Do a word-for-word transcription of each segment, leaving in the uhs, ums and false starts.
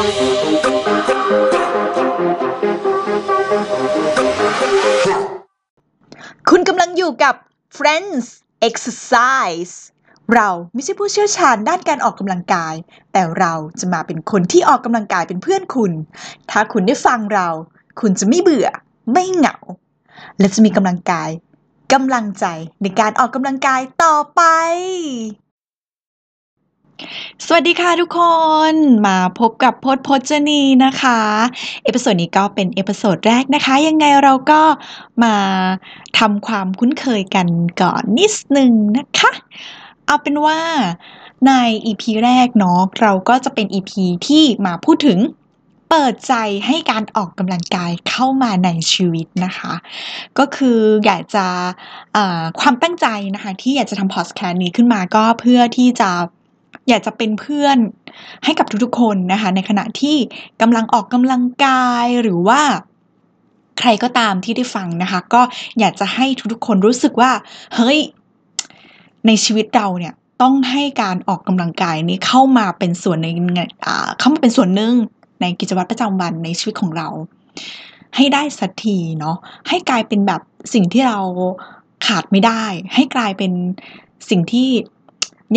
คุณกำลังอยู่กับ Friends Exercise เราไม่ใช่ผู้เชี่ยวชาญด้านการออกกำลังกายแต่เราจะมาเป็นคนที่ออกกำลังกายเป็นเพื่อนคุณถ้าคุณได้ฟังเราคุณจะไม่เบื่อไม่เหงาและจะมีกำลังกายกำลังใจในการออกกำลังกายต่อไปสวัสดีค่ะทุกคนมาพบกับพจน์ พจนีนะคะเอพิโซดนี้ก็เป็นเอพิโซดแรกนะคะยังไงเราก็มาทำความคุ้นเคยกันก่อนนิดนึงนะคะเอาเป็นว่าใน อี พี แรกเนาะเราก็จะเป็น อี พี ที่มาพูดถึงเปิดใจให้การออกกำลังกายเข้ามาในชีวิตนะคะก็คืออยากจะความตั้งใจนะคะที่อยากจะทำพอดแคสต์นี้ขึ้นมาก็เพื่อที่จะอยากจะเป็นเพื่อนให้กับทุกๆคนนะคะในขณะที่กำลังออกกำลังกายหรือว่าใครก็ตามที่ได้ฟังนะคะก็อยากจะให้ทุกๆคนรู้สึกว่าเฮ้ยในชีวิตเราเนี่ยต้องให้การออกกำลังกายนี้เข้ามาเป็นส่วนในเข้ามาเป็นส่วนหนึ่งในกิจวัตรประจำวันในชีวิตของเราให้ได้สักทีเนาะให้กลายเป็นแบบสิ่งที่เราขาดไม่ได้ให้กลายเป็นสิ่งที่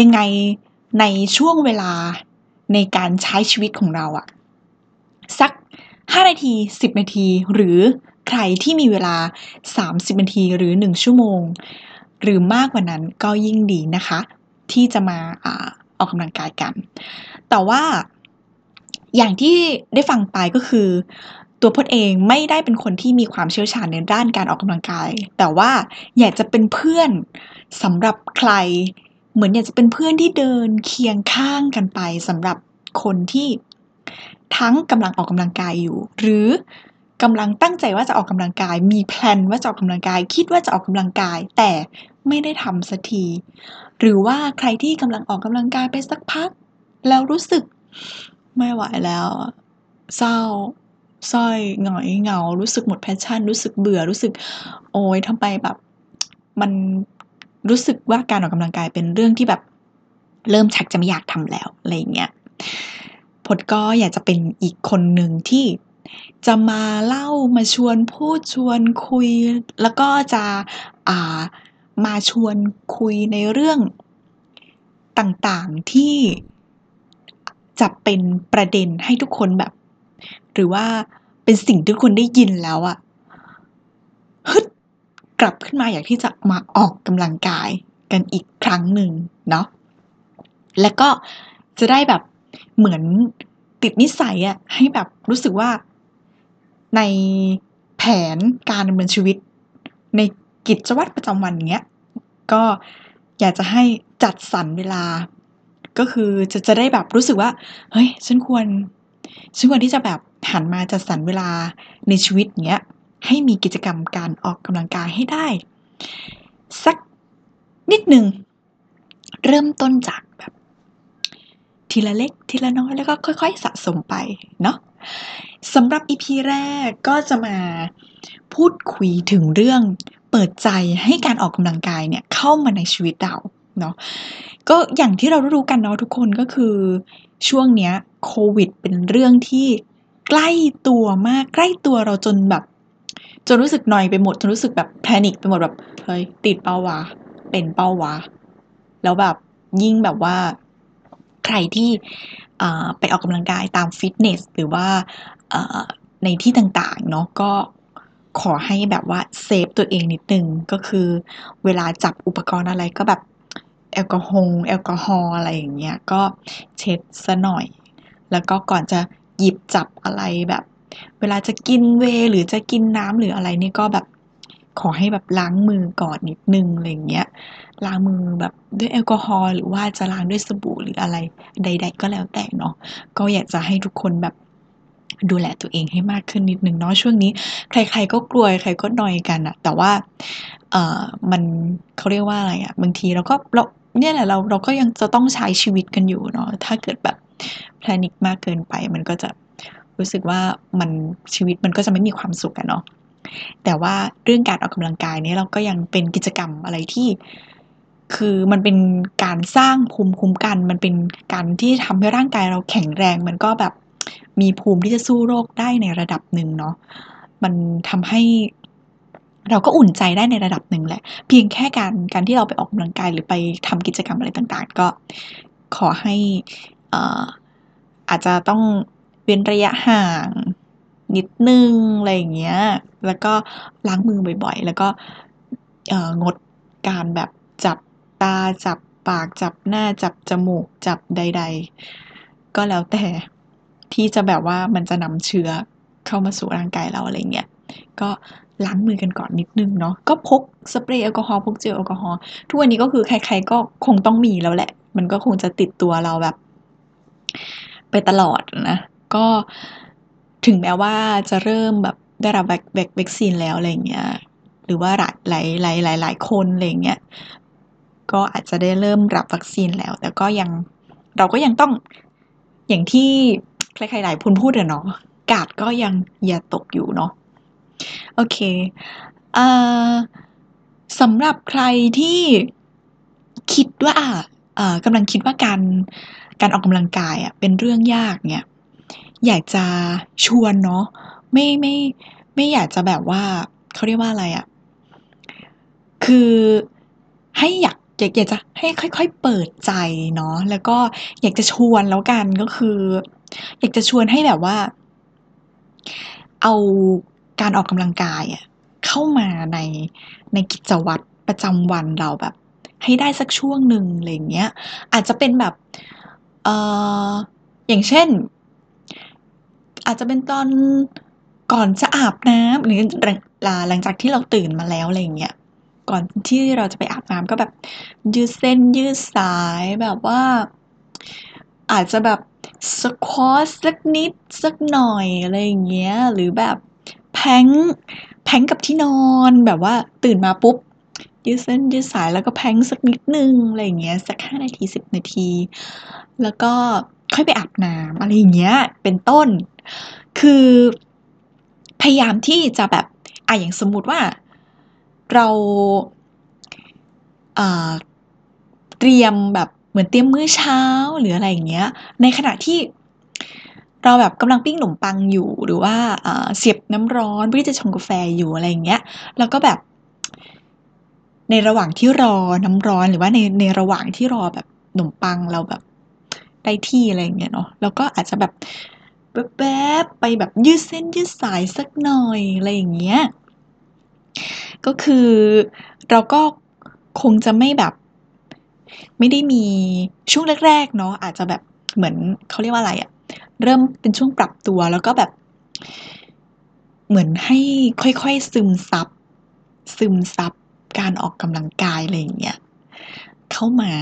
ยังไงในช่วงเวลาในการใช้ชีวิตของเราอะสักห้านาทีสิบนาทีหรือใครที่มีเวลาสามสิบนาทีหรือหนึ่งชั่วโมงหรือมากกว่านั้นก็ยิ่งดีนะคะที่จะมาอ่าออกกำลังกายกันแต่ว่าอย่างที่ได้ฟังไปก็คือตัวพจน์เองไม่ได้เป็นคนที่มีความเชี่ยวชาญในด้านการออกกำลังกายแต่ว่าอยากจะเป็นเพื่อนสำหรับใครเหมือนอยากจะเป็นเพื่อนที่เดินเคียงข้างกันไปสำหรับคนที่ทั้งกำลังออกกำลังกายอยู่หรือกำลังตั้งใจว่าจะออกกำลังกายมีแพลนว่าจะออกกำลังกายคิดว่าจะออกกำลังกายแต่ไม่ได้ทำสักทีหรือว่าใครที่กำลังออกกำลังกายไปสักพักแล้วรู้สึกไม่ไหวแล้วเศร้าส้อยหงอยเหงารู้สึกหมดแพชชั่นรู้สึกเบื่อรู้สึกโอ๊ยทำไมแบบมันรู้สึกว่าการออกกำลังกายเป็นเรื่องที่แบบเริ่มชักจะไม่อยากทำแล้วอะไรอย่างเงี้ยพจน์ก็อยากจะเป็นอีกคนหนึ่งที่จะมาเล่ามาชวนพูดชวนคุยแล้วก็จะอ่ามาชวนคุยในเรื่องต่างๆที่จะเป็นประเด็นให้ทุกคนแบบหรือว่าเป็นสิ่งที่ทุกคนได้ยินแล้วอะฮึดกลับขึ้นมาอยากที่จะมาออกกำลังกายกันอีกครั้งหนึ่งเนาะแล้วก็จะได้แบบเหมือนติดนิสัยอะให้แบบรู้สึกว่าในแผนการดำเนินชีวิตในกิจวัตรประจำวันเนี้ยก็อยากจะให้จัดสรรเวลาก็คือจะจะได้แบบรู้สึกว่าเฮ้ยฉันควรฉันควรที่จะแบบหันมาจัดสรรเวลาในชีวิตเนี้ยให้มีกิจกรรมการออกกำลังกายให้ได้สักนิดนึงเริ่มต้นจากแบบทีละเล็กทีละน้อยแล้วก็ค่อยๆสะสมไปเนาะสำหรับ อี พี แรกก็จะมาพูดคุยถึงเรื่องเปิดใจให้การออกกำลังกายเนี่ยเข้ามาในชีวิตเราเนาะก็อย่างที่เรารู้กันเนาะทุกคนก็คือช่วงเนี้ยโควิดเป็นเรื่องที่ใกล้ตัวมากใกล้ตัวเราจนแบบจนรู้สึกหน่อยไปหมดจนรู้สึกแบบแพนิคไปหมดแบบเฮ้ยติดเปล่าวะเป็นเปล่าวะแล้วแบบยิ่งแบบว่าใครที่ไปออกกำลังกายตามฟิตเนสหรือว่าในที่ต่างๆเนาะก็ขอให้แบบว่าเซฟตัวเองนิดนึงก็คือเวลาจับอุปกรณ์อะไรก็แบบแอลกอฮอล์แอลกอฮอล์อะไรอย่างเงี้ยก็เช็ดซะหน่อยแล้วก็ก่อนจะหยิบจับอะไรแบบเวลาจะกินเวหรือจะกินน้ำหรืออะไรนี่ก็แบบขอให้แบบล้างมือก่อนนิดนึงอะไรอย่างเงี้ยล้างมือแบบด้วยแอลกอฮอล์หรือว่าจะล้างด้วยสบู่หรืออะไรใดๆก็แล้วแต่เนาะก็อยากจะให้ทุกคนแบบดูแลตัวเองให้มากขึ้นนิดนึงเนาะช่วงนี้ใครๆก็กลัวใครก็นอยกันอะแต่ว่าเอ่อมันเขาเรียกว่าอะไรอะบางทีเราก็เราเนี่ยแหละเราเราก็ยังจะต้องใช้ชีวิตกันอยู่เนาะถ้าเกิดแบบแพนิคมากเกินไปมันก็จะรู้สึกว่ามันชีวิตมันก็จะไม่มีความสุขอะเนาะแต่ว่าเรื่องการออกกำลังกายเนี่ยเราก็ยังเป็นกิจกรรมอะไรที่คือมันเป็นการสร้างภูมิคุ้มกันมันเป็นการที่ทำให้ร่างกายเราแข็งแรงมันก็แบบ มีภูมิที่จะสู้โรคได้ในระดับหนึ่งเนาะมันทำให้เราก็อุ่นใจได้ในระดับหนึ่งแหละเพียงแค่การการที่เราไปออกกำลังกายหรือไปทำกิจกรรมอะไรต่างๆก็ขอให้อ่าอาจจะต้องเว้นระยะห่างนิดนึงอะไรอย่างเงี้ยแล้วก็ล้างมือบ่อยๆแล้วก็งดการแบบจับตาจับปากจับหน้าจับจมูกจับใดๆก็แล้วแต่ที่จะแบบว่ามันจะนำเชื้อเข้ามาสู่ร่างกายเราอะไรเงี้ยก็ล้างมือกันก่อนนิดนึงเนาะก็พกสเปรย์แอลกอฮอล์พกเจลแอลกอฮอล์ทุกวันนี้ก็คือใครๆก็คงต้องมีแล้วแหละมันก็คงจะติดตัวเราแบบไปตลอดนะก็ถึงแม้ว่าจะเริ่มแบบได้รับวัคซีนแล้วอะไรเงี้ยหรือว่าหลายหลายหลายหลายหลายคนอะไรเงี้ยก็อาจจะได้เริ่มรับวัคซีนแล้วแต่ก็ยังเราก็ยังต้องอย่างที่ใครๆหลายคนพูดอะเนาะกาดก็ยังอย่าตกอยู่เนาะโอเคเอ่อสำหรับใครที่คิดว่าเอ่อกำลังคิดว่าการการออกกำลังกายอะเป็นเรื่องยากเนี่ยอยากจะชวนเนาะไม่ไม่ไม่อยากจะแบบว่าเขาเรียกว่าอะไรอ่ะคือให้อยากอยากจะให้ค่อยๆเปิดใจเนาะแล้วก็อยากจะชวนแล้วกันก็คืออยากจะชวนให้แบบว่าเอาการออกกำลังกายอ่ะเข้ามาในในกิจวัตรประจำวันเราแบบให้ได้สักช่วงหนึ่งอะไรอย่างเงี้ยอาจจะเป็นแบบเอ่ออย่างเช่นอาจจะเป็นตอนก่อนจะอาบน้ำหรือหลังจากที่เราตื่นมาแล้วอะไรอย่างเงี้ยก่อนที่เราจะไปอาบน้ำก็แบบยืดเส้นยืดสายแบบว่าอาจจะแบบสควอชสักนิดสักหน่อยอะไรอย่างเงี้ยหรือแบบแพงแพงกับที่นอนแบบว่าตื่นมาปุ๊บยืดเส้นยืดสายแล้วก็แพงสักนิดนึงอะไรอย่างเงี้ยสักห้านาทีสิบนาทีแล้วก็ค่อยไปอาบน้ำอะไรอย่างเงี้ยเป็นต้นคือพยายามที่จะแบบอ่ะอย่างสมมุติว่าเราเอ่อเตรียมแบบเหมือนเตรียมมื้อเช้าหรืออะไรอย่างเงี้ยในขณะที่เราแบบกำลังปิ้งขนมปังอยู่หรือว่าเอ่อเสียบน้ำร้อนเพื่อจะชงกาแฟอยู่อะไรอย่างเงี้ยแล้วก็แบบในระหว่างที่รอน้ำร้อนหรือว่าในในระหว่างที่รอแบบขนมปังเราแบบได้ที่อะไรอย่างเงี้ยเนาะแล้วก็อาจจะแบบแป๊บๆไปแบบยืดเส้นยืดสายสักหน่อยอะไรอย่างเงี้ยก็คือเราก็คงจะไม่แบบไม่ได้มีช่วงแรกๆเนาะอาจจะแบบเหมือนเขาเรียกว่าอะไรอะเริ่มเป็นช่วงปรับตัวแล้วก็แบบเหมือนให้ค่อยๆซึมซับซึมซับการออกกำลังกายอะไรอย่างเงี้ยเข้ามา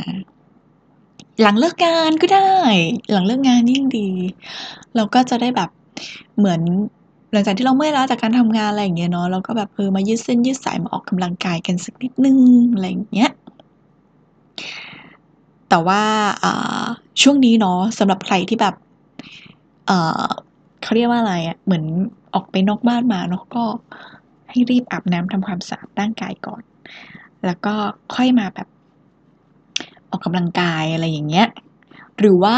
หลังเลิกงานก็ได้หลังเลิกงานยิ่งดีเราก็จะได้แบบเหมือนหลังจากที่เราเมื่อยล้าจากการทำงานอะไรอย่างเงี้ยเนาะเราก็แบบเออมายืดเส้นยืดสายมาออกกำลังกายกันสักนิดนึงอะไรอย่างเงี้ยแต่ว่าอ่าช่วงนี้เนาะสำหรับใครที่แบบเออเขาเรียกว่าอะไรอ่ะเหมือนออกไปนอกบ้านมาเนาะก็ให้รีบอาบน้ำทำความสะอาดร่างกายก่อนแล้วก็ค่อยมาแบบออกกำลังกายอะไรอย่างเงี้ยหรือว่า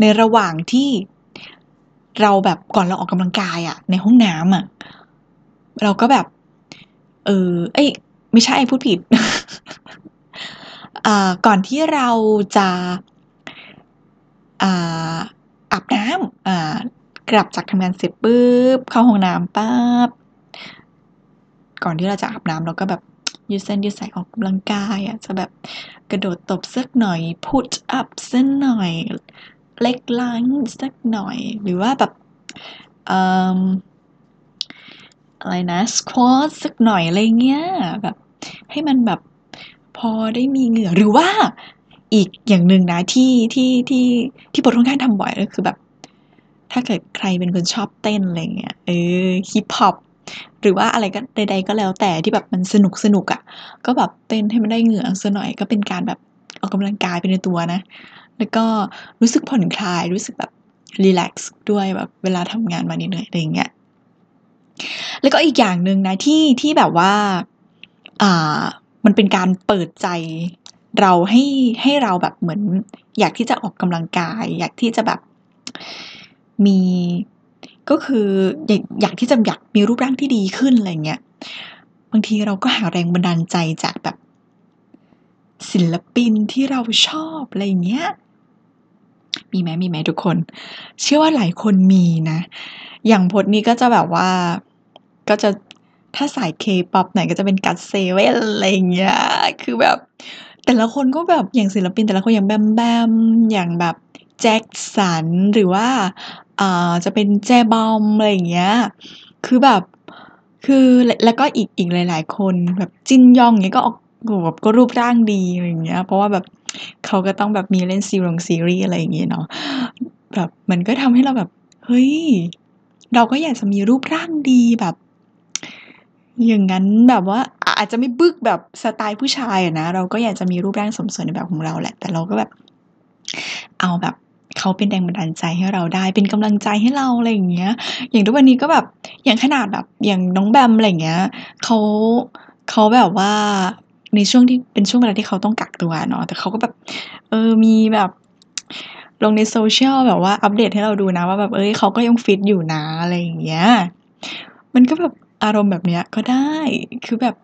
ในระหว่างที่เราแบบก่อนเราออกกำลังกายอ่ะในห้องน้ำอ่ะเราก็แบบเออเอ้ยไม่ใช่พูดผิด อ่าก่อนที่เราจะอ่าอาบน้ำอ่ากลับจากทำงานเสร็จปุ๊บเข้าห้องน้ำปั๊บก่อนที่เราจะอาบน้ำเราก็แบบยืดเส้นยืดสายออกกำลังกายอ่ะจะแบบกระโดดตบสักหน่อยพุชอัพสักหน่อยเล็กล้างสักหน่อยหรือว่าแบบอะไรนะสควอตสักหน่อยอะไรเงี้ยแบบให้มันแบบพอได้มีเหงื่อหรือว่าอีกอย่างหนึ่งนะที่ที่ที่ที่บทค่อนข้างทำบ่อยก็คือแบบถ้าเกิดใครเป็นคนชอบเต้นอะไรเงี้ยเออฮิปฮอปหรือว่าอะไรก็ใดๆก็แล้วแต่ที่แบบมันสนุกสนุกอ่ะก็แบบเต้นให้มันได้เหงื่อซะหน่อยก็เป็นการแบบออกกำลังกายไปในตัวนะแล้วก็รู้สึกผ่อนคลายรู้สึกแบบรีแลกซ์ด้วยแบบเวลาทำงานมาเหนื่อยๆอะไรอย่างเงี้ยแล้วก็อีกอย่างนึงนะที่ที่แบบว่าอ่ามันเป็นการเปิดใจเราให้ให้เราแบบเหมือนอยากที่จะออกกำลังกายอยากที่จะแบบ มีก็คืออยากที่จะอยากมีรูปร่างที่ดีขึ้นอะไรเงี้ยบางทีเราก็หาแรงบันดาลใจจากแบบศิลปินที่เราชอบอะไรเงี้ยมีไหมมีไหมทุกคนเชื่อว่าหลายคนมีนะอย่างพจน์นี่ก็จะแบบว่าก็จะถ้าสาย K-pop หน่อยก็จะเป็นกัสเซเว่นอะไรเงี้ยคือแบบแต่ละคนก็แบบอย่างศิลปินแต่ละคนอย่างแบมแบมอย่างแบบแจ็คสันหรือว่าอ่าจะเป็นแจบอมอะไรเงี้ยคือแบบคือแล้วก็อีกอีกหลายๆคนแบบจินยองเงี้ยก็ออกแบบก็รูปร่างดีอะไรเงี้ยเพราะว่าแบบเขาก็ต้องแบบมีเล่นซีรีส์ซีรีส์อะไรอย่างเงี้ยเนาะแบบมันก็ทำให้เราแบบเฮ้ยเราก็อยากจะมีรูปร่างดีแบบอย่างงั้นแบบว่าอาจจะไม่บึกแบบสไตล์ผู้ชายอะนะเราก็อยากจะมีรูปร่างสมส่วนในแบบของเราแหละแต่เราก็แบบเอาแบบเขาเป็นแรงบันดาลใจให้เราได้เป็นกำลังใจให้เราอะไรอย่างเงี้ยอย่างทุกวันนี้ก็แบบอย่างขนาดแบบอย่างน้องแบมอะไรอย่างเงี้ยเขาเขาแบบว่าในช่วงที่เป็นช่วงเวลาที่เขาต้องกักตัวเนาะแต่เขาก็แบบเออมีแบบลงในโซเชียลแบบว่าอัปเดตให้เราดูนะว่าแบบเอ้ยเขาก็ยังฟิตอยู่นะอะไรอย่างเงี้ยมันก็แบบอารมณ์แบบเนี้ยก็ได้คือแบบ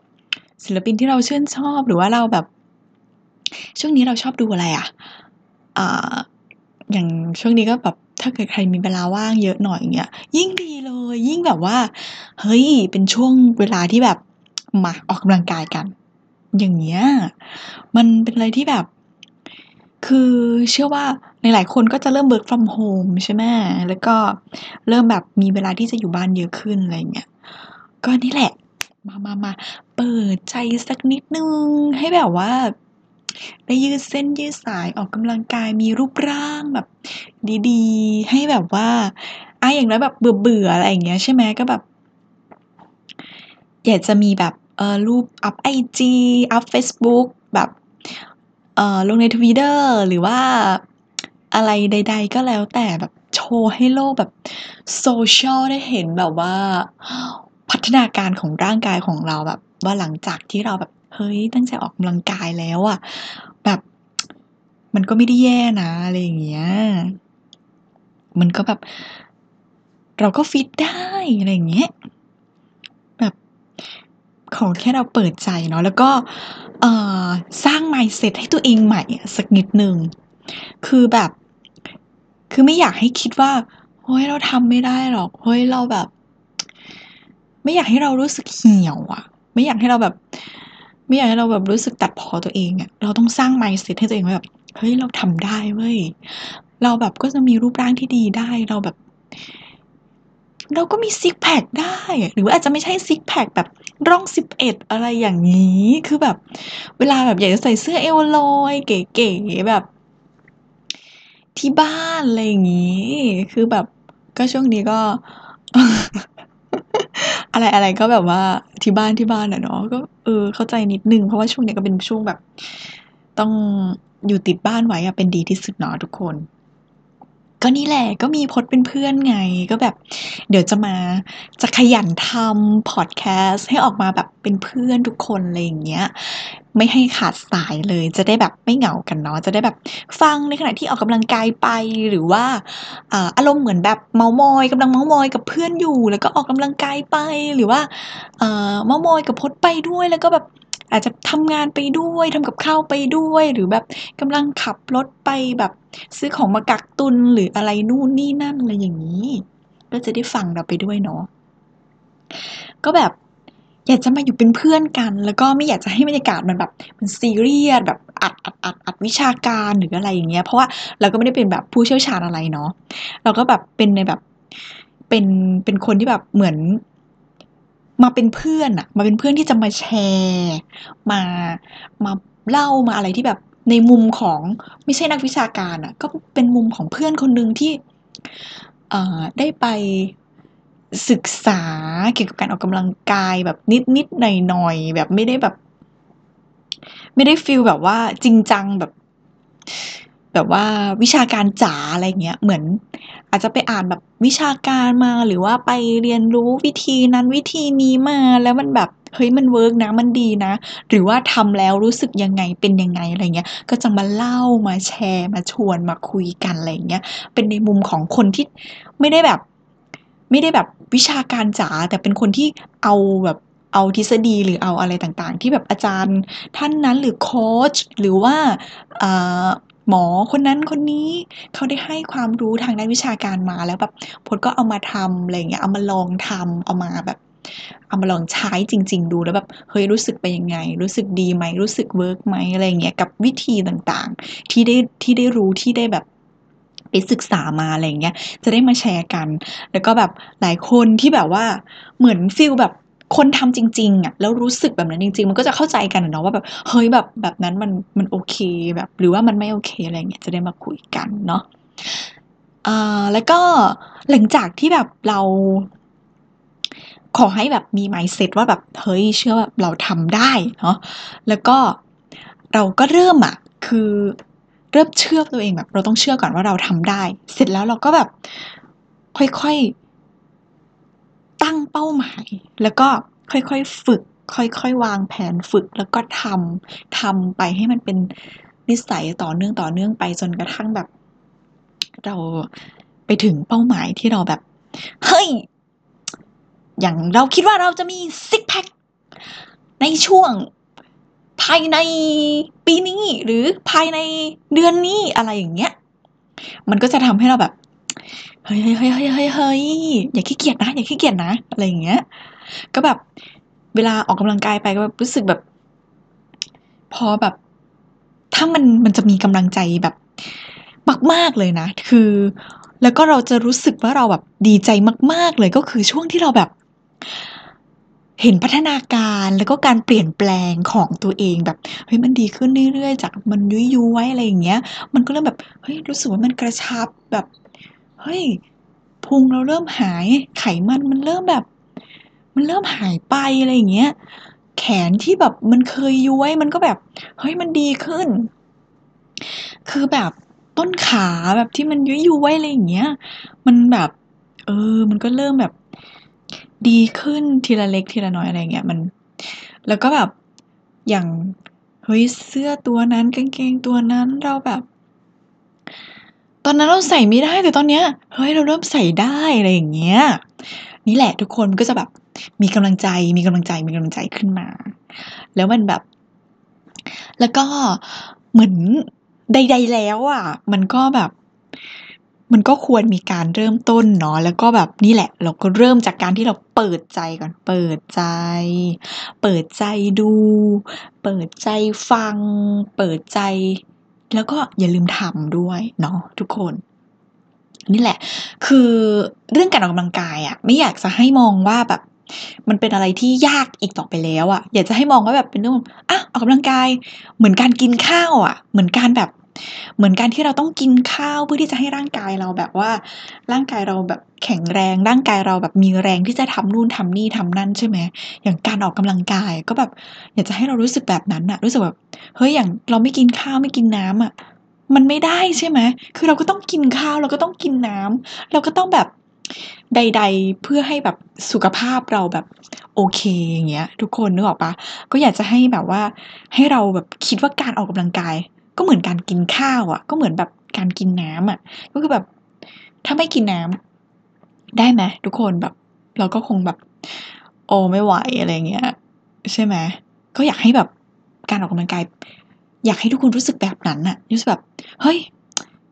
ศิลปินที่เราชื่นชอบหรือว่าเราแบบช่วงนี้เราชอบดูอะไรอ่ะอ่าอย่างช่วงนี้ก็แบบถ้าเกิดใครมีเวลาว่างเยอะหน่อยเงี้ยยิ่งดีเลยยิ่งแบบว่าเฮ้ยเป็นช่วงเวลาที่แบบมาออกกำลังกายกันอย่างเงี้ยมันเป็นอะไรที่แบบคือเชื่อว่าในหลายคนก็จะเริ่ม work from home ใช่ไหมแล้วก็เริ่มแบบมีเวลาที่จะอยู่บ้านเยอะขึ้นอะไรเงี้ยก็นี่แหละมามามาเปิดใจสักนิดนึงให้แบบว่าได้ยืดเส้นยืดสายออกกำลังกายมีรูปร่างแบบดีๆให้แบบว่าอ่ะอย่างน้อยแบบเบื่อๆอะไรอย่างเงี้ยใช่ไหมก็แบบอยากจะมีแบบเอ่อรูปอัพ ไอ จี อัพ Facebook แบบเอ่อลงใน Twitter หรือว่าอะไรใดๆก็แล้วแต่แบบโชว์ให้โลกแบบโซเชียลได้เห็นแบบว่าพัฒนาการของร่างกายของเราแบบว่าหลังจากที่เราแบบเฮ้ยตั้งใจออกกำลังกายแล้วอ่ะแบบมันก็ไม่ได้แย่นะอะไรอย่างเงี้ยมันก็แบบเราก็ฟิตได้อะไรอย่างเงี้ยแบบขอแค่เราเปิดใจเนาะแล้วก็เอ่อสร้าง mindset ให้ตัวเองใหม่สักนิดนึงคือแบบคือไม่อยากให้คิดว่าเฮ้ยเราทำไม่ได้หรอกเฮ้ยเราแบบไม่อยากให้เรารู้สึกเหี่ยวอ่ะไม่อยากให้เราแบบไม่อยากให้เราแบบรู้สึกตัดพ้อตัวเองอ่ะเราต้องสร้าง mindset ให้ตัวเองแบบเฮ้ยเราทำได้เว้ยเราแบบก็จะมีรูปร่างที่ดีได้เราแบบเราก็มีซิกแพคได้หรือว่าอาจจะไม่ใช่ซิกแพคแบบร่องสิบเอ็ดอะไรอย่างนี้คือแบบเวลาแบบอยากจะใส่เสื้อเอวลอยเก๋ๆแบบที่บ้านอะไรอย่างนี้คือแบบก็ช่วงนี้ก็ อะไรๆก็แบบว่าที่บ้านที่บ้านอะเนาะก็เออเข้าใจนิดนึงเพราะว่าช่วงนี้ก็เป็นช่วงแบบต้องอยู่ติดบ้านไว้อะเป็นดีที่สุดเนาะทุกคนก็นี่แหละก็มีพจน์เป็นเพื่อนไงก็แบบเดี๋ยวจะมาจะขยันทำพอดแคสต์ให้ออกมาแบบเป็นเพื่อนทุกคนอะไรอย่างเงี้ยไม่ให้ขาดสายเลยจะได้แบบไม่เหงากันเนาะจะได้แบบฟังในขณะที่ออกกำลังกายไปหรือว่าอารมณ์เหมือนแบบเมามอยกำลังเมามอยกับเพื่อนอยู่แล้วก็ออกกำลังกายไปหรือว่าเมามอยกับพจน์ไปด้วยแล้วก็แบบอาจจะทำงานไปด้วยทำกับข้าวไปด้วยหรือแบบกำลังขับรถไปแบบซื้อของมากักตุนหรืออะไรนู่นนี่นั่นอะไรอย่างนี้ก็จะได้ฟังเราไปด้วยเนาะก็แบบอยากจะมาอยู่เป็นเพื่อนกันแล้วก็ไม่อยากจะให้บรรยากาศมันแบบมันซีเรียสแบบอัดอัดอัดอัดวิชาการหรืออะไรอย่างเงี้ยเพราะว่าเราก็ไม่ได้เป็นแบบผู้เชี่ยวชาญอะไรเนาะเราก็แบบเป็นในแบบเป็นเป็นคนที่แบบเหมือนมาเป็นเพื่อนอะมาเป็นเพื่อนที่จะมาแชร์มามาเล่ามาอะไรที่แบบในมุมของไม่ใช่นักวิชาการอะก็เป็นมุมของเพื่อนคนนึงที่เอ่อได้ไปศึกษาเกี่ยวกับการออกกำลังกายแบบนิดๆหน่อยๆแบบไม่ได้แบบไม่ได้ฟีลแบบว่าจริงจังแบบแบบว่าวิชาการจ๋าอะไรเงี้ยเหมือน อาจจะไปอ่านแบบวิชาการมาหรือว่าไปเรียนรู้วิธีนั้นวิธีนี้มาแล้วมันแบบเฮ้ยมันเวิร์กนะมันดีนะหรือว่าทำแล้วรู้สึกยังไงเป็นยังไงอะไรเงี้ยก็จะมาเล่ามาแชร์มาชวนมาคุยกันอะไรเงี้ยเป็นในมุมของคนที่ไม่ได้แบบไม่ได้แบบวิชาการจ๋าแต่เป็นคนที่เอาแบบเอาทฤษฎีหรือเอาอะไรต่างๆที่แบบอาจารย์ท่านนั้นหรือโค้ชหรือว่าหมอคนนั้นคนนี้เขาได้ให้ความรู้ทางด้านวิชาการมาแล้วแบบพลก็เอามาทำอะไรเงี้ยเอามาลองทำเอามาแบบเอามาลองใช้จริงๆดูแล้วแบบเฮ้ยรู้สึกไปยังไงรู้สึกดีไหมรู้สึกเวิร์กไหมอะไรเงี้ยกับวิธีต่างๆที่ได้ที่ได้รู้ที่ได้แบบไปศึกษามาอะไรเงี้ยจะได้มาแชร์กันแล้วก็แบบหลายคนที่แบบว่าเหมือนฟีลแบบคนทำจริงๆอ่ะแล้วรู้สึกแบบนั้นจริงๆมันก็จะเข้าใจกันเนาะว่าแบบเฮ้ยแบบแบบนั้นมันมันโอเคแบบหรือว่ามันไม่โอเคอะไรเงี้ยจะได้มาคุยกันเนาะอ่าแล้วก็หลังจากที่แบบเราขอให้แบบมี mindset ว่าแบบเฮ้ยเชื่อแบบเราทำได้เนาะแล้วก็เราก็เริ่มอ่ะคือเริ่มเชื่อตัวเองแบบเราต้องเชื่อก่อนว่าเราทำได้เสร็จแล้วเราก็แบบค่อยๆตั้งเป้าหมายแล้วก็ค่อยๆฝึกค่อยๆวางแผนฝึกแล้วก็ทำทำไปให้มันเป็นนิสัยต่อเนื่องต่อเนื่องไปจนกระทั่งแบบเราไปถึงเป้าหมายที่เราแบบเฮ้ยอย่างเราคิดว่าเราจะมีซิกแพคในช่วงภายในปีนี้หรือภายในเดือนนี้อะไรอย่างเงี้ยมันก็จะทำให้เราแบบเฮ้ยเฮ้ยเฮ้ยเฮ้ยเฮ้ยเฮ้ยอย่าขี้เกียจนะอย่าขี้เกียจนะอะไรอย่างเงี้ยก็แบบเวลาออกกำลังกายไปก็แบบรู้สึกแบบพอแบบถ้ามันมันจะมีกำลังใจแบบมากๆเลยนะคือแล้วก็เราจะรู้สึกว่าเราแบบดีใจมากๆเลยก็คือช่วงที่เราแบบเห็นพัฒนาการแล้วก็การเปลี่ยนแปลงของตัวเองแบบเฮ้ยมันดีขึ้นเรื่อยๆจากมันยุ้ยๆไว้อะไรอย่างเงี้ยมันก็เริ่มแบบเฮ้ยรู้สึกว่ามันกระชับแบบเฮ้ยพุงเราเริ่มหายไขมันมันเริ่มแบบมันเริ่มหายไปอะไรอย่างเงี้ยแขนที่แบบมันเคยย้วยมันก็แบบเฮ้ยมันดีขึ้นคือแบบต้นขาแบบที่มันย้วยๆอะไรอย่างเงี้ยมันแบบเออมันก็เริ่มแบบดีขึ้นทีละเล็กทีละน้อยอะไรอย่างเงี้ยมันแล้วก็แบบอย่างเฮ้ยเสื้อตัวนั้นกางเกงตัวนั้นเราแบบตอนนั้นเราใส่ไม่ได้แต่ตอนเนี้ยเฮ้ยเราเริ่มใส่ได้อะไรอย่างเงี้ยนี่แหละทุกคนก็จะแบบมีกำลังใจมีกำลังใจมีกำลังใจขึ้นมาแล้วมันแบบแล้วก็เหมือนใดๆแล้วอ่ะมันก็แบบมันก็ควรมีการเริ่มต้นเนาะแล้วก็แบบนี่แหละเราก็เริ่มจากการที่เราเปิดใจก่อนเปิดใจเปิดใจดูเปิดใจฟังเปิดใจแล้วก็อย่าลืมทำด้วยเนาะทุกคนนี่แหละคือเรื่องการออกกำลังกายอ่ะไม่อยากจะให้มองว่าแบบมันเป็นอะไรที่ยากอีกต่อไปแล้วอ่ะอยากจะให้มองว่าแบบเป็นเรื่องอ่ะออกกำลังกายเหมือนการกินข้าวอ่ะเหมือนการแบบเหมือนการที่เราต้องกินข้าวเพื่อที่จะให้ร่างกายเราแบบว่าร่างกายเราแบบแข็งแรงร่างกายเราแบบมีแรงที่จะทำนู่นทำนี่ทำนั่นใช่ไหมอย่างการออกกำลังกายก็แบบอยากจะให้เรารู้สึกแบบนั้นอะรู้สึกแบบเฮ้ยอย่างเราไม่กินข้าวไม่กินน้ำอะมันไม่ได้ใช่ไหมคือเราก็ต้องกินข้าวเราก็ต้องกินน้ำเราก็ต้องแบบใดๆเพื่อให้แบบสุขภาพเราแบบโอเคอย่างเงี้ยทุกคนนึกออกปะก็อยากจะให้แบบว่าให้เราแบบคิดว่าการออกกำลังกายก็เหมือนการกินข้าวอ่ะก็เหมือนแบบการกินน้ำอ่ะก็คือแบบถ้าไม่กินน้ำได้ไหมทุกคนแบบเราก็คงแบบโอ้ไม่ไหวอะไรเงี้ยใช่ไหมก็อยากให้แบบการออกกำลังกายอยากให้ทุกคนรู้สึกแบบนั้นอ่ะรู้สึกแบบเฮ้ย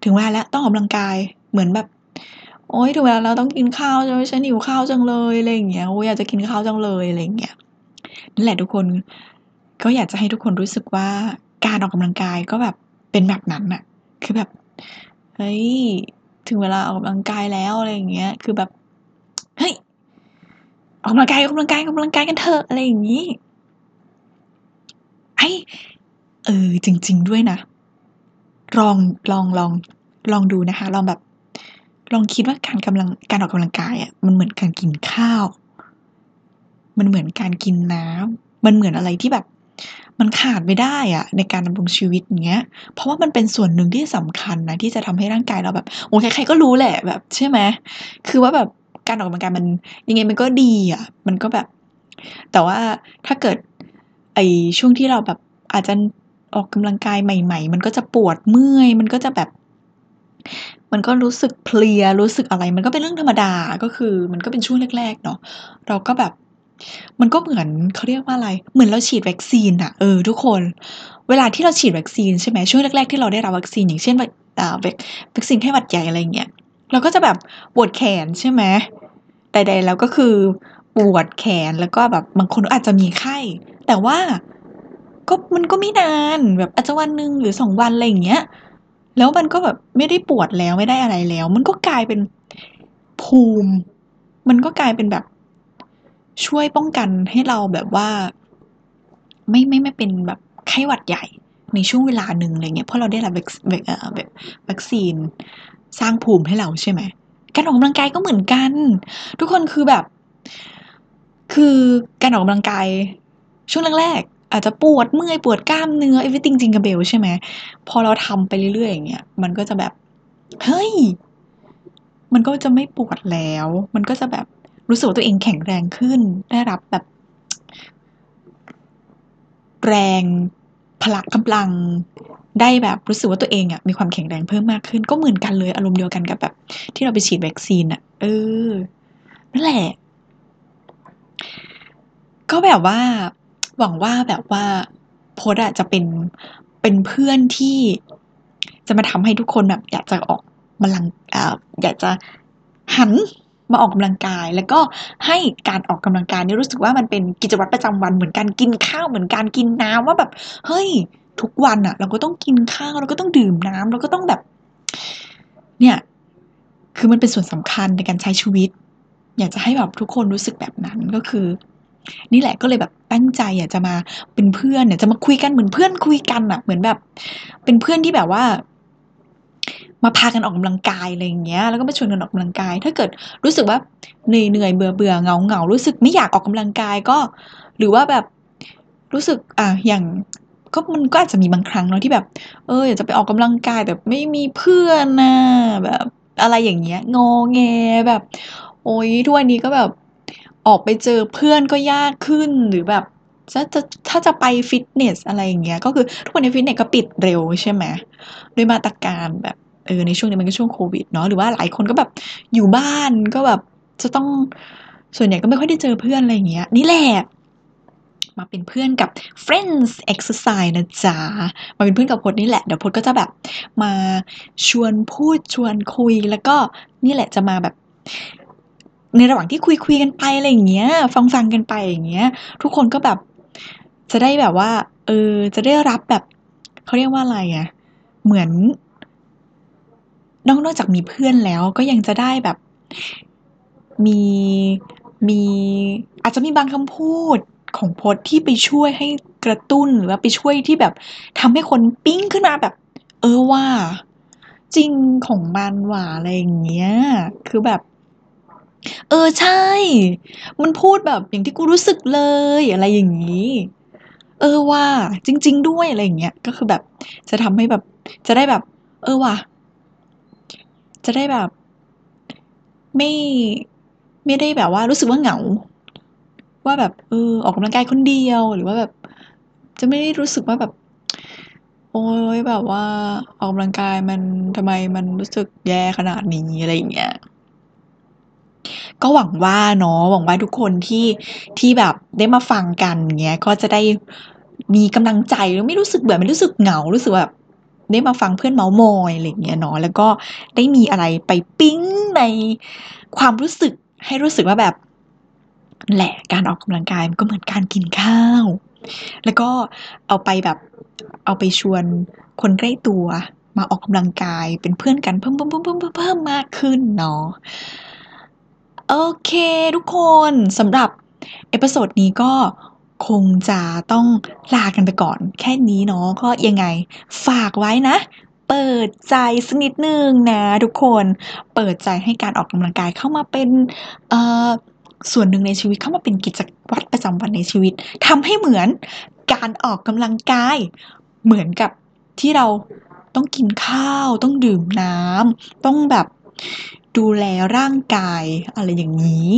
ถึงเวลาแล้วต้องออกกำลังกายเหมือนแบบโอ้ยถึงเวลาเราต้องกินข้าวจังฉันหิวข้าวจังเลยอะไรเงี้ยโอ้ยอยากจะกินข้าวจังเลยอะไรเงี้ยนั่นแหละทุกคนก็อยากจะให้ทุกคนรู้สึกว่าการออกกำลังกายก็แบบเป็นแบบนั้นน่ะคือแบบเฮ้ยถึงเวลาออกกำลังกายแล้วอะไรอย่างเงี้ยคือแบบเฮ้ยออกกำลังกายออกกำลังกายออกกำลังกายกันเถอะอะไรอย่างงี้ไอเออจริงๆด้วยนะลองลองลองลองดูนะคะลองแบบลองคิดว่าการกำลังการออกกำลังกายอ่ะมันเหมือนการกินข้าวมันเหมือนการกินน้ำมันเหมือนอะไรที่แบบ มันขาดไม่ได้อะในการดำรงชีวิตอย่างเงี้ยเพราะว่ามันเป็นส่วนหนึ่งที่สำคัญนะที่จะทำให้ร่างกายเราแบบโอ้ใครๆก็รู้แหละแบบใช่ไหมคือว่าแบบการออกกำลังกายมันยังไงมันก็ดีอ่ะมันก็แบบแต่ว่าถ้าเกิดไอช่วงที่เราแบบอาจจะออกกำลังกายใหม่ๆมันก็จะปวดเมื่อยมันก็จะแบบมันก็รู้สึกเพลียรู้สึกอะไรมันก็เป็นเรื่องธรรมดาก็คือมันก็เป็นช่วงแรกๆเนาะเราก็แบบมันก็เหมือนเขาเรียกว่าอะไรเหมือนเราฉีดวัคซีนอะเออทุกคนเวลาที่เราฉีดวัคซีนใช่ไหมช่วงแรกๆที่เราได้รับวัคซีนอย่างเช่นอ่าวัคซีนไข้หวัดใหญ่อะไรเงี้ยเราก็จะแบบปวดแขนใช่ไหมใดๆแล้วก็คือปวดแขนแล้วก็แบบบางคนอาจจะมีไข้แต่ว่าก็มันก็ไม่นานแบบอาจจะวันนึงหรือสองวันอะไรอย่างเงี้ยแล้วมันก็แบบไม่ได้ปวดแล้วไม่ได้อะไรแล้วมันก็กลายเป็นภูมิมันก็กลายเป็นแบบช่วยป้องกันให้เราแบบว่าไม่ไม่ไม่เป็นแบบไข้หวัดใหญ่ในช่วงเวลาหนึ่งอะไรเงี้ยเพราะเราได้รับแบบวัคซีนสร้างภูมิให้เราใช่ไหมการออกกำลังกายก็เหมือนกันทุกคนคือแบบคือการออกกำลังกายช่วงแรกๆอาจจะปวดเมื่อยปวดกล้ามเนื้อ everything จริงกับเบลใช่ไหมพอเราทำไปเรื่อยๆอย่างเงี้ยมันก็จะแบบเฮ้ยมันก็จะไม่ปวดแล้วมันก็จะแบบรู้สึกตัวเองแข็งแรงขึ้นได้รับแบบแรงพละกำลังได้แบบรู้สึกว่าตัวเองอ่ะมีความแข็งแรงเพิ่มมากขึ้นก็เหมือนกันเลยอารมณ์เดียวกันกับแบบที่เราไปฉีดวัคซีนอ่ะเออนั่นแหละก็แบบว่าหวังว่าแบบว่าโพสอ่ะจะเป็นเป็นเพื่อนที่จะมาทำให้ทุกคนแบบอยากจะออกกำลังอ่าอยากจะหันมาออกกำลังกายแล้วก็ให้การออกกำลังกายนี่รู้สึกว่ามันเป็นกิจวัตรประจำวันเหมือนการกินข้าวเหมือนการกินน้ำว่าแบบเฮ้ยทุกวันอะเราก็ต้องกินข้าวเราก็ต้องดื่มน้ำเราก็ต้องแบบเนี่ยคือมันเป็นส่วนสำคัญในการใช้ชีวิตอยากจะให้แบบทุกคนรู้สึกแบบนั้นก็คือนี่แหละก็เลยแบบตั้งใจอยากจะมาเป็นเพื่อนเนี่ยจะมาคุยกันเหมือนเพื่อนคุยกันอะเหมือนแบบเป็นเพื่อนที่แบบว่ามาพากันออกกำลังกายอะไรอย่างเงี้ยแล้วก็มาชวนกันออกกำลังกายถ้าเกิดรู้สึกว่าเหนื่อยเหนื่อยเบื่อเบื่อเงาเงารู้สึกไม่อยากออกกำลังกายก็หรือว่าแบบรู้สึกอ่ะอย่างก็มันก็อาจจะมีบางครั้งเนาะที่แบบเอออยากจะไปออกกำลังกายแต่ไม่มีเพื่อนนะแบบอะไรอย่างเงี้ยงอแงแบบโอ้ยทุกวันนี้ก็แบบออกไปเจอเพื่อนก็ยากขึ้นหรือแบบถ้าจะถ้าจะไปฟิตเนสอะไรอย่างเงี้ยก็คือทุกวันนี้ฟิตเนสก็ปิดเร็วใช่ไหมด้วยมาตรการแบบเออในช่วงนี้มันก็ช่วงโควิดเนาะหรือว่าหลายคนก็แบบอยู่บ้านก็แบบจะต้องส่วนใหญ่ก็ไม่ค่อยได้เจอเพื่อนอะไรอย่างเงี้ยนี่แหละมาเป็นเพื่อนกับ Friends Exercise นะจ๊ะมาเป็นเพื่อนกับพจน์นี่แหละเดี๋ยวพจน์ก็จะแบบมาชวนพูดชวนคุยแล้วก็นี่แหละจะมาแบบในระหว่างที่คุยคุยกันไปอะไรอย่างเงี้ยฟังฟังกันไปอย่างเงี้ยทุกคนก็แบบจะได้แบบว่าเออจะได้รับแบบเขาเรียกว่าอะไรอ่ะเหมือนนอกจากมีเพื่อนแล้วก็ยังจะได้แบบมีมีอาจจะมีบางคำพูดของพจน์ที่ไปช่วยให้กระตุ้นหรือว่าไปช่วยที่แบบทำให้คนปิ๊งขึ้นมาแบบเออว่าจริงของมันว่าอะไรอย่างเงี้ยคือแบบเออใช่มันพูดแบบอย่างที่กูรู้สึกเลยอะไรอย่างงี้เออว่าจริงๆด้วยอะไรอย่างเงี้ยก็คือแบบจะทำให้แบบจะได้แบบเออว่าจะได้แบบไม่ไม่ได้แบบว่ารู้สึกว่าเหงาว่าแบบเออออกกำลังกายคนเดียวหรือว่าแบบจะไม่ได้รู้สึกว่าแบบโอ้ยแบบว่าออกกำลังกายมันทำไมมันรู้สึกแย่ขนาดนี้อะไรอย่างเงี้ยก็หวังว่าเนาะหวังว่าทุกคนที่ที่แบบได้มาฟังกันเงี้ยก็จะได้มีกำลังใจแล้วไม่รู้สึกเบื่อไม่รู้สึกเหงารู้สึกแบบได้มาฟังเพื่อนเมามอยอะไรอย่างเงี้ยเนาะแล้วก็ได้มีอะไรไปปิ๊งในความรู้สึกให้รู้สึกว่าแบบแหละการออกกำลังกายมันก็เหมือนการกินข้าวแล้วก็เอาไปแบบเอาไปชวนคนใกล้ตัวมาออกกำลังกายเป็นเพื่อนกันเพิ่มเพิ่มเพิ่มเพิ่มเพิ่มมากขึ้นเนาะโอเคทุกคนสำหรับเอพิโซดนี้ก็คงจะต้องลากันไปก่อนแค่นี้เนาะก็ยังไงฝากไว้นะเปิดใจสักนิดนึงนะทุกคนเปิดใจให้การออกกำลังกายเข้ามาเป็นเอ่อส่วนหนึ่งในชีวิตเข้ามาเป็นกิจวัตรประจำวันในชีวิตทำให้เหมือน การออกกำลังกายเหมือนกับที่เราต้องกินข้าวต้องดื่มน้ำต้องแบบดูแลร่างกายอะไรอย่างนี้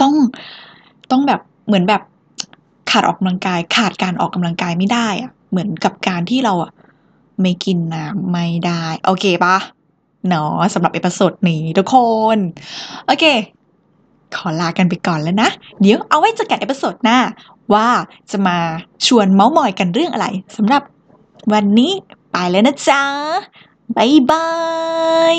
ต้องต้องแบบเหมือนแบบขาดออกกำลังกายขาดการออกกำลังกายไม่ได้อะเหมือนกับการที่เราอะไม่กินน้ำไม่ได้โอเคปะเนาะสำหรับเอพิโซดนี้ทุกคนโอเคขอลากันไปก่อนแล้วนะเดี๋ยวเอาไว้เจอกันเอพิโซดหน้าว่าจะมาชวนเม้ามอยกันเรื่องอะไรสำหรับวันนี้ไปแล้วนะจ๊ะบ๊ายบาย